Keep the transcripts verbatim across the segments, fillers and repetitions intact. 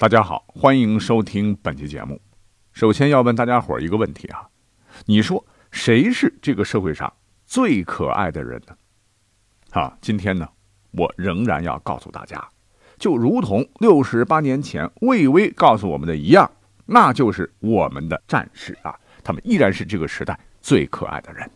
大家好，欢迎收听本期节目。首先要问大家伙一个问题啊，你说谁是这个社会上最可爱的人呢？啊，今天呢，我仍然要告诉大家，就如同六十八年前魏巍告诉我们的一样，那就是我们的战士啊，他们依然是这个时代最可爱的人。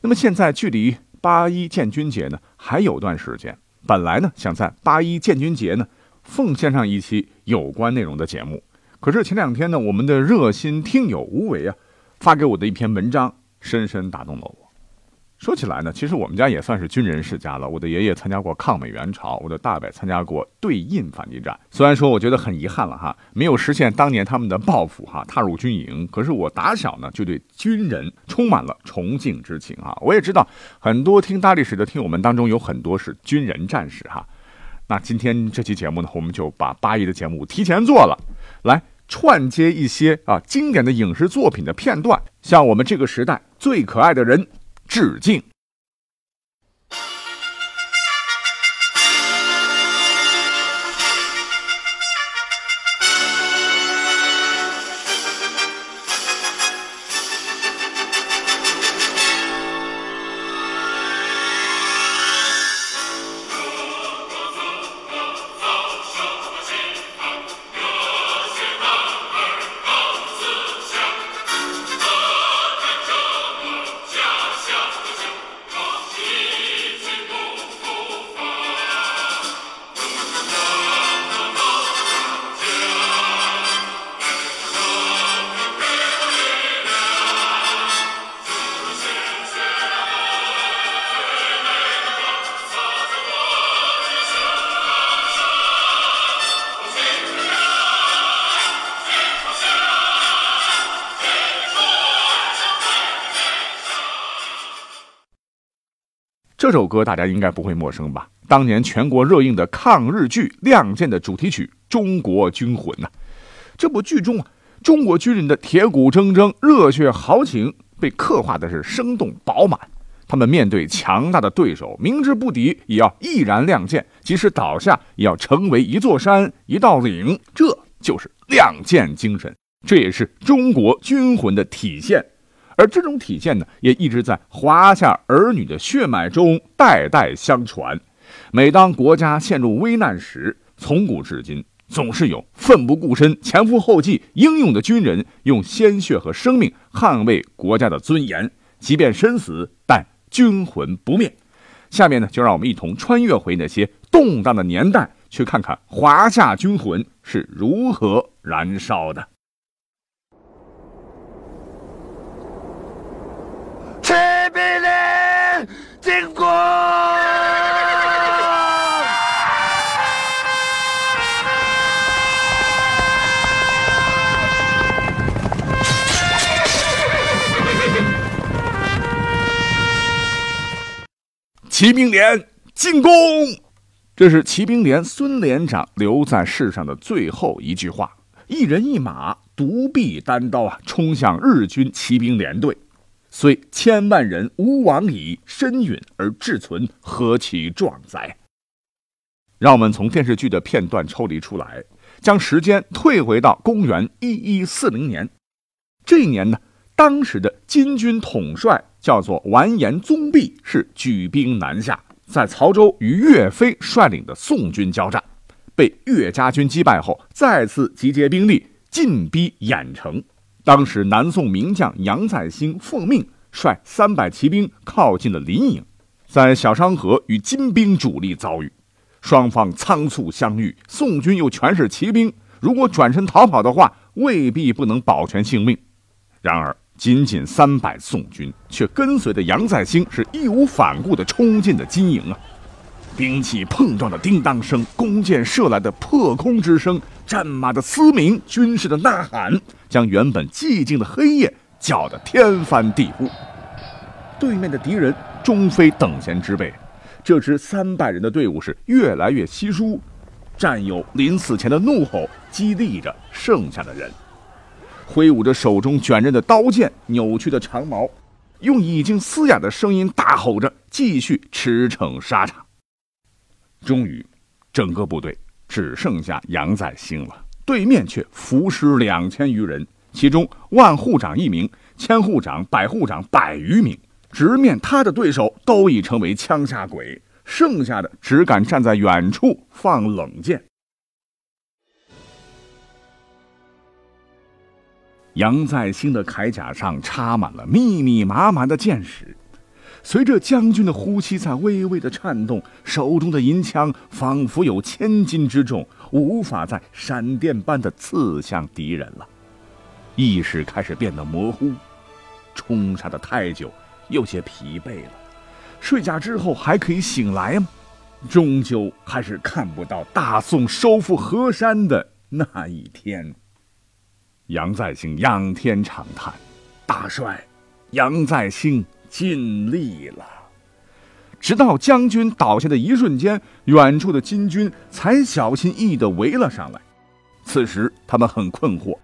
那么现在距离八一建军节呢还有段时间，本来呢想在八一建军节呢奉献上一期有关内容的节目，可是前两天呢，我们的热心听友无为啊发给我的一篇文章深深打动了我。说起来呢，其实我们家也算是军人世家了，我的爷爷参加过抗美援朝，我的大伯参加过对印反击战。虽然说我觉得很遗憾了哈，没有实现当年他们的抱负哈，踏入军营，可是我打小呢就对军人充满了崇敬之情哈。我也知道很多听大历史的听友们当中有很多是军人战士哈。那今天这期节目呢，我们就把八一的节目提前做了，来串接一些啊经典的影视作品的片段，向我们这个时代最可爱的人致敬。这首歌大家应该不会陌生吧？当年全国热映的抗日剧《亮剑》的主题曲《中国军魂》啊，这部剧中啊，中国军人的铁骨铮铮、热血豪情被刻画的是生动饱满。他们面对强大的对手，明知不敌也要毅然亮剑，即使倒下也要成为一座山、一道岭。这就是亮剑精神，这也是中国军魂的体现。而这种体现呢，也一直在华夏儿女的血脉中代代相传。每当国家陷入危难时，从古至今，总是有奋不顾身、前赴后继、英勇的军人，用鲜血和生命捍卫国家的尊严，即便身死，但军魂不灭。下面呢，就让我们一同穿越回那些动荡的年代，去看看华夏军魂是如何燃烧的。全民的进攻！骑兵连进攻！这是骑兵连孙连长留在世上的最后一句话，一人一马，独臂单刀啊，冲向日军骑兵连队。虽千万人吾往矣，身陨而志存，何其壮哉！让我们从电视剧的片段抽离出来，将时间退回到公元一一四零年。这一年呢，当时的金军统帅叫做完颜宗弼，是举兵南下，在曹州与岳飞率领的宋军交战，被岳家军击败后，再次集结兵力，进逼郾城。当时南宋名将杨再兴奉命率三百骑兵靠近了临沂，在小商河与金兵主力遭遇，双方仓促相遇，宋军又全是骑兵，如果转身逃跑的话，未必不能保全性命。然而仅仅三百宋军却跟随着杨再兴是义无反顾地冲进了金营啊！兵器碰撞的叮当声，弓箭射来的破空之声，战马的嘶鸣，军士的呐喊，将原本寂静的黑夜搅得天翻地覆。对面的敌人终非等闲之辈，这支三百人的队伍是越来越稀疏，战友临死前的怒吼激励着剩下的人，挥舞着手中卷刃的刀剑，扭曲的长矛，用已经嘶哑的声音大吼着，继续驰骋沙场。终于整个部队只剩下杨再兴了，对面却伏尸两千余人，其中万户长一名，千户长、百户长百余名。直面他的对手都已成为枪下鬼，剩下的只敢站在远处放冷箭。杨再兴的铠甲上插满了密密麻麻的箭矢，随着将军的呼吸在微微的颤动，手中的银枪仿佛有千斤之重，无法再闪电般的刺向敌人了。意识开始变得模糊，冲杀的太久，有些疲惫了。睡觉之后还可以醒来吗？终究还是看不到大宋收复河山的那一天。杨再兴仰天长叹：“大帅，杨再兴尽力了。”直到将军倒下的一瞬间，远处的金军才小心翼翼地围了上来。此时他们很困惑，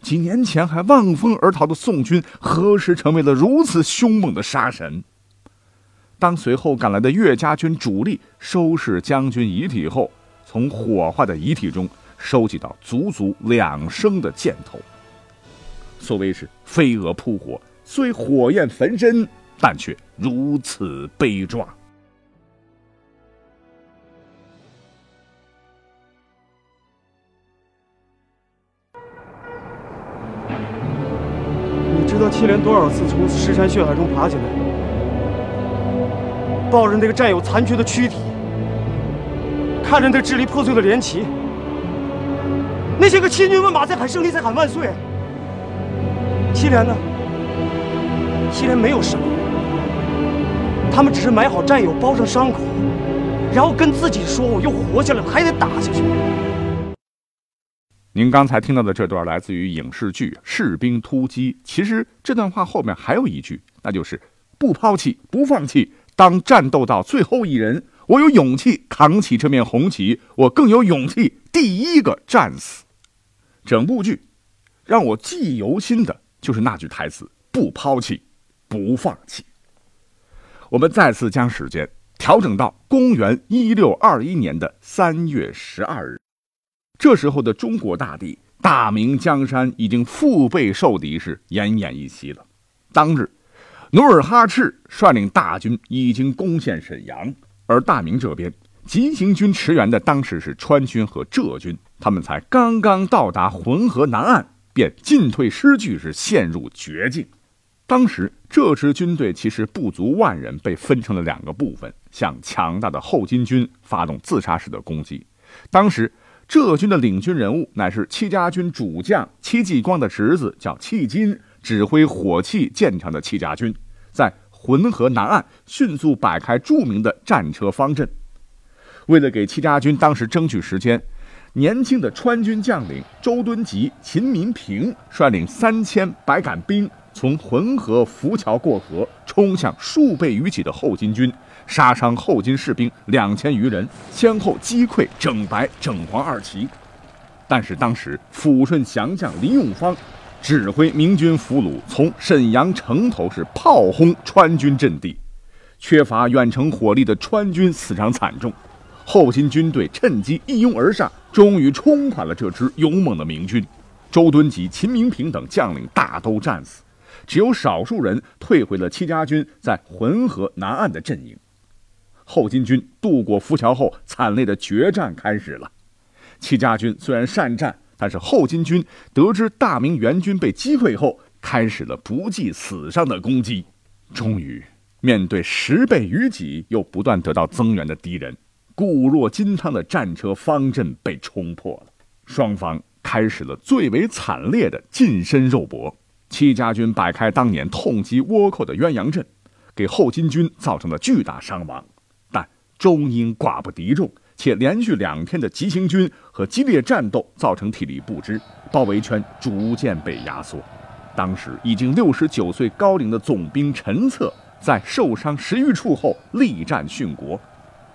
几年前还望风而逃的宋军何时成为了如此凶猛的杀神？当随后赶来的岳家军主力收拾将军遗体后，从火化的遗体中收集到足足两升的箭头。所谓是飞蛾扑火，虽火焰焚身，但却如此悲壮。你知道七连多少次从尸山血海中爬起来，抱着那个占有残缺的躯体，看着那支离破碎的连旗，那些个千军万马在喊胜利，在喊万岁。七连呢？七连没有胜利，他们只是埋好战友，包上伤口，然后跟自己说我又活下来了，还得打下去。您刚才听到的这段来自于影视剧《士兵突击》，其实这段话后面还有一句，那就是不抛弃，不放弃，当战斗到最后一人，我有勇气扛起这面红旗，我更有勇气第一个战死。整部剧让我记忆犹新的就是那句台词：不抛弃，不放弃。我们再次将时间调整到公元一六二一年的三月十二日，这时候的中国大地，大明江山已经腹背受敌，是奄奄一息了。当日，努尔哈赤率领大军已经攻陷沈阳，而大明这边，急行军驰援的当时是川军和浙军，他们才刚刚到达浑河南岸，便进退失据，是陷入绝境。当时这支军队其实不足万人，被分成了两个部分，向强大的后金军发动自杀式的攻击。当时浙军的领军人物乃是戚家军主将戚继光的侄子，叫戚金，指挥火器建成的戚家军，在浑河南岸迅速摆开著名的战车方阵。为了给戚家军当时争取时间，年轻的川军将领周敦颉、秦民平率领三千百杆兵，从浑河浮桥过河，冲向数倍于己的后金军，杀伤后金士兵两千余人，先后击溃整白、整黄二旗。但是当时抚顺降将李永芳指挥明军俘虏从沈阳城头是炮轰川军阵地，缺乏远程火力的川军死伤惨重。后金军队趁机一拥而上，终于冲垮了这支勇猛的明军。周敦颉、秦明平等将领大都战死，只有少数人退回了戚家军在浑河南岸的阵营。后金军渡过浮桥后，惨烈的决战开始了。戚家军虽然善战，但是后金军得知大明援军被击溃后，开始了不计死伤的攻击。终于面对十倍于己又不断得到增援的敌人，固若金汤的战车方阵被冲破了，双方开始了最为惨烈的近身肉搏。戚家军摆开当年痛击倭寇的鸳鸯阵，给后金军造成了巨大伤亡，但终因寡不敌众，且连续两天的急行军和激烈战斗造成体力不支，包围圈逐渐被压缩。当时已经六十九岁高龄的总兵陈策在受伤十余处后力战殉国，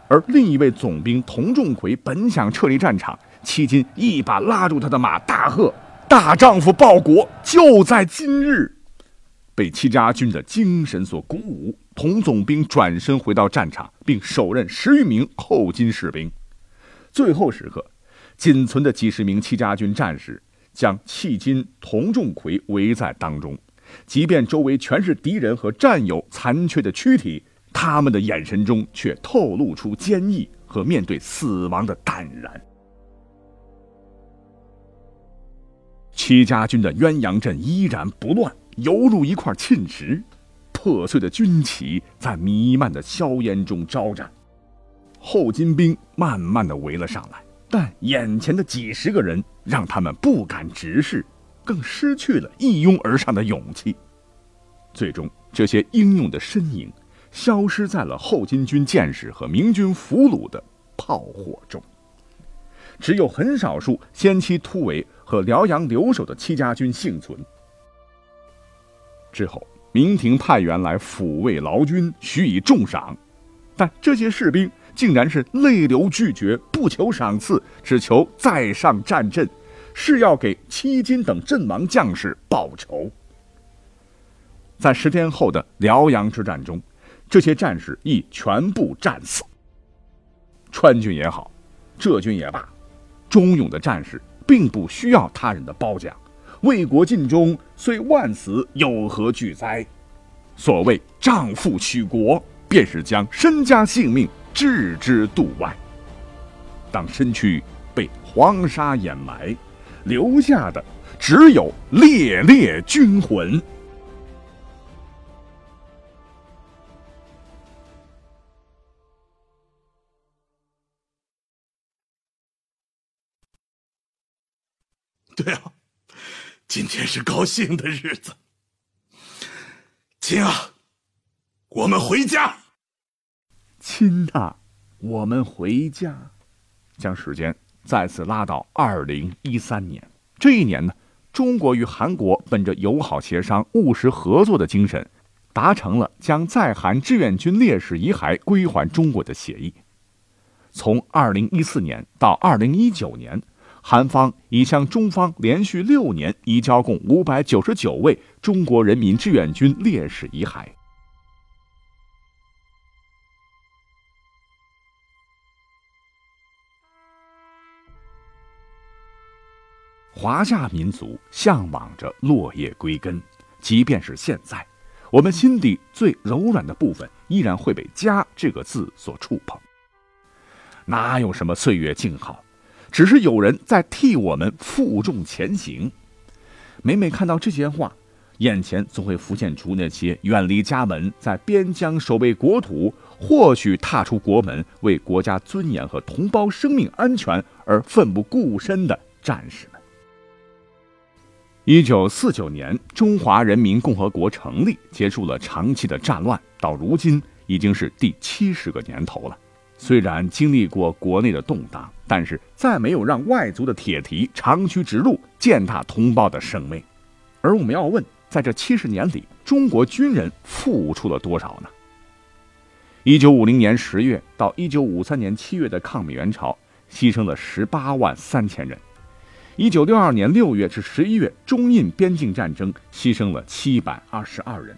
而另一位总兵童仲魁本想撤离战场，戚金一把拉住他的马，大喝：“大丈夫报国，就在今日！”被戚家军的精神所鼓舞，童总兵转身回到战场，并手刃十余名后金士兵。最后时刻，仅存的几十名戚家军战士将戚金、童仲魁围在当中，即便周围全是敌人和战友残缺的躯体，他们的眼神中却透露出坚毅和面对死亡的淡然。戚家军的鸳鸯阵依然不乱，犹如一块沁石，破碎的军旗在弥漫的硝烟中招展。后金兵慢慢的围了上来，但眼前的几十个人让他们不敢直视，更失去了一拥而上的勇气。最终，这些英勇的身影消失在了后金军箭士和明军俘虏的炮火中。只有很少数先期突围和辽阳留守的戚家军幸存。之后，明廷派员来抚慰劳军，许以重赏，但这些士兵竟然是泪流拒绝，不求赏赐，只求再上战阵，是要给戚金等阵亡将士报仇。在十天后的辽阳之战中，这些战士亦全部战死。川军也好，浙军也罢，忠勇的战士并不需要他人的褒奖，为国尽忠，虽万死，有何惧哉？所谓丈夫许国，便是将身家性命置之度外。当身躯被黄沙掩埋，留下的只有烈烈军魂。对啊，今天是高兴的日子。亲啊，我们回家。亲啊，我们回家。将时间再次拉到二零一三年，这一年呢，中国与韩国本着友好协商、务实合作的精神，达成了将在韩志愿军烈士遗骸归还中国的协议。从二零一四年到二零一九年，韩方已向中方连续六年移交共五百九十九位中国人民志愿军烈士遗骸。华夏民族向往着落叶归根，即便是现在，我们心底最柔软的部分依然会被家这个字所触碰。哪有什么岁月静好，只是有人在替我们负重前行。每每看到这些话，眼前总会浮现出那些远离家门，在边疆守卫国土，或许踏出国门，为国家尊严和同胞生命安全而奋不顾身的战士们。一九四九年，中华人民共和国成立，结束了长期的战乱，到如今已经是第七十个年头了。虽然经历过国内的动荡，但是再没有让外族的铁蹄长驱直入，践踏同胞的生命。而我们要问，在这七十年里，中国军人付出了多少呢？一九五零年十月到一九五三年七月的抗美援朝，牺牲了十八万三千人。一九六二年六月至十一月中印边境战争，牺牲了七百二十二人，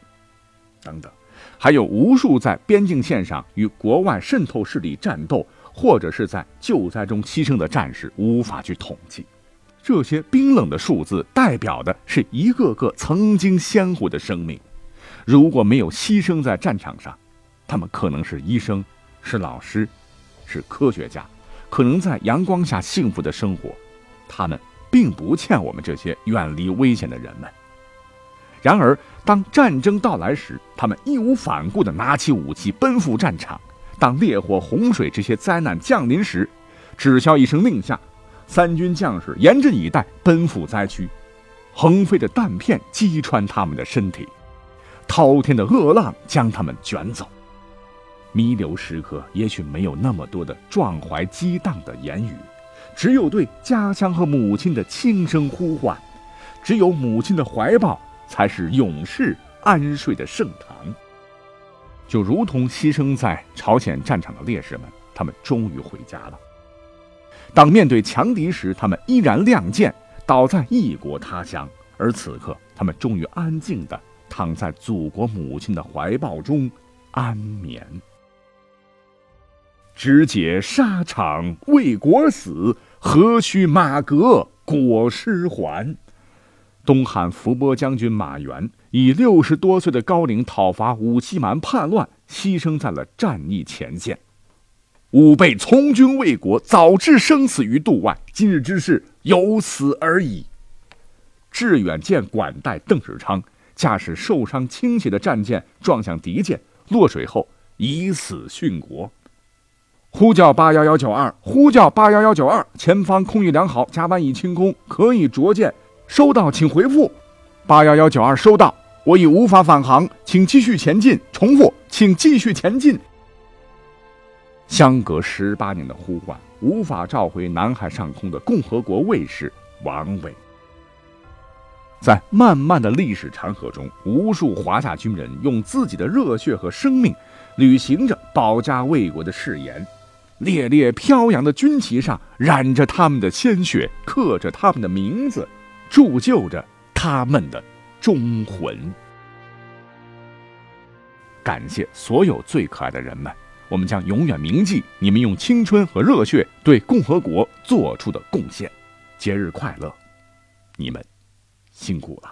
等等，还有无数在边境线上与国外渗透势力战斗，或者是在救灾中牺牲的战士，无法去统计。这些冰冷的数字代表的是一个个曾经鲜活的生命。如果没有牺牲在战场上，他们可能是医生，是老师，是科学家，可能在阳光下幸福的生活。他们并不欠我们这些远离危险的人们。然而，当战争到来时，他们义无反顾地拿起武器奔赴战场；当烈火、洪水这些灾难降临时，只消一声令下，三军将士严阵以待，奔赴灾区。横飞的弹片击穿他们的身体，滔天的恶浪将他们卷走。弥留时刻，也许没有那么多的壮怀激荡的言语。只有对家乡和母亲的轻声呼唤，只有母亲的怀抱，才是勇士安睡的圣堂。就如同牺牲在朝鲜战场的烈士们，他们终于回家了。当面对强敌时，他们依然亮剑，倒在异国他乡；而此刻，他们终于安静地躺在祖国母亲的怀抱中安眠。直解沙场为国死，何须马革裹尸还？东汉伏波将军马援以六十多岁的高龄讨伐五欺蛮叛乱，牺牲在了战役前线。吾辈从军为国，早置生死于度外，今日之事有此而已。致远舰管带邓世昌驾驶受伤倾斜的战舰撞向敌舰，落水后以死殉国。呼叫八幺幺九二，呼叫八幺幺九二，前方空域良好，甲板已清空，可以着舰。收到，请回复。八幺幺九二收到，我已无法返航，请继续前进。重复，请继续前进。相隔十八年的呼唤，无法召回南海上空的共和国卫士王伟。在漫漫的历史长河中，无数华夏军人用自己的热血和生命履行着保家卫国的誓言，猎猎飘扬的军旗上染着他们的鲜血，刻着他们的名字，铸就着他们的忠魂。感谢所有最可爱的人们，我们将永远铭记你们用青春和热血对共和国做出的贡献。节日快乐，你们辛苦了。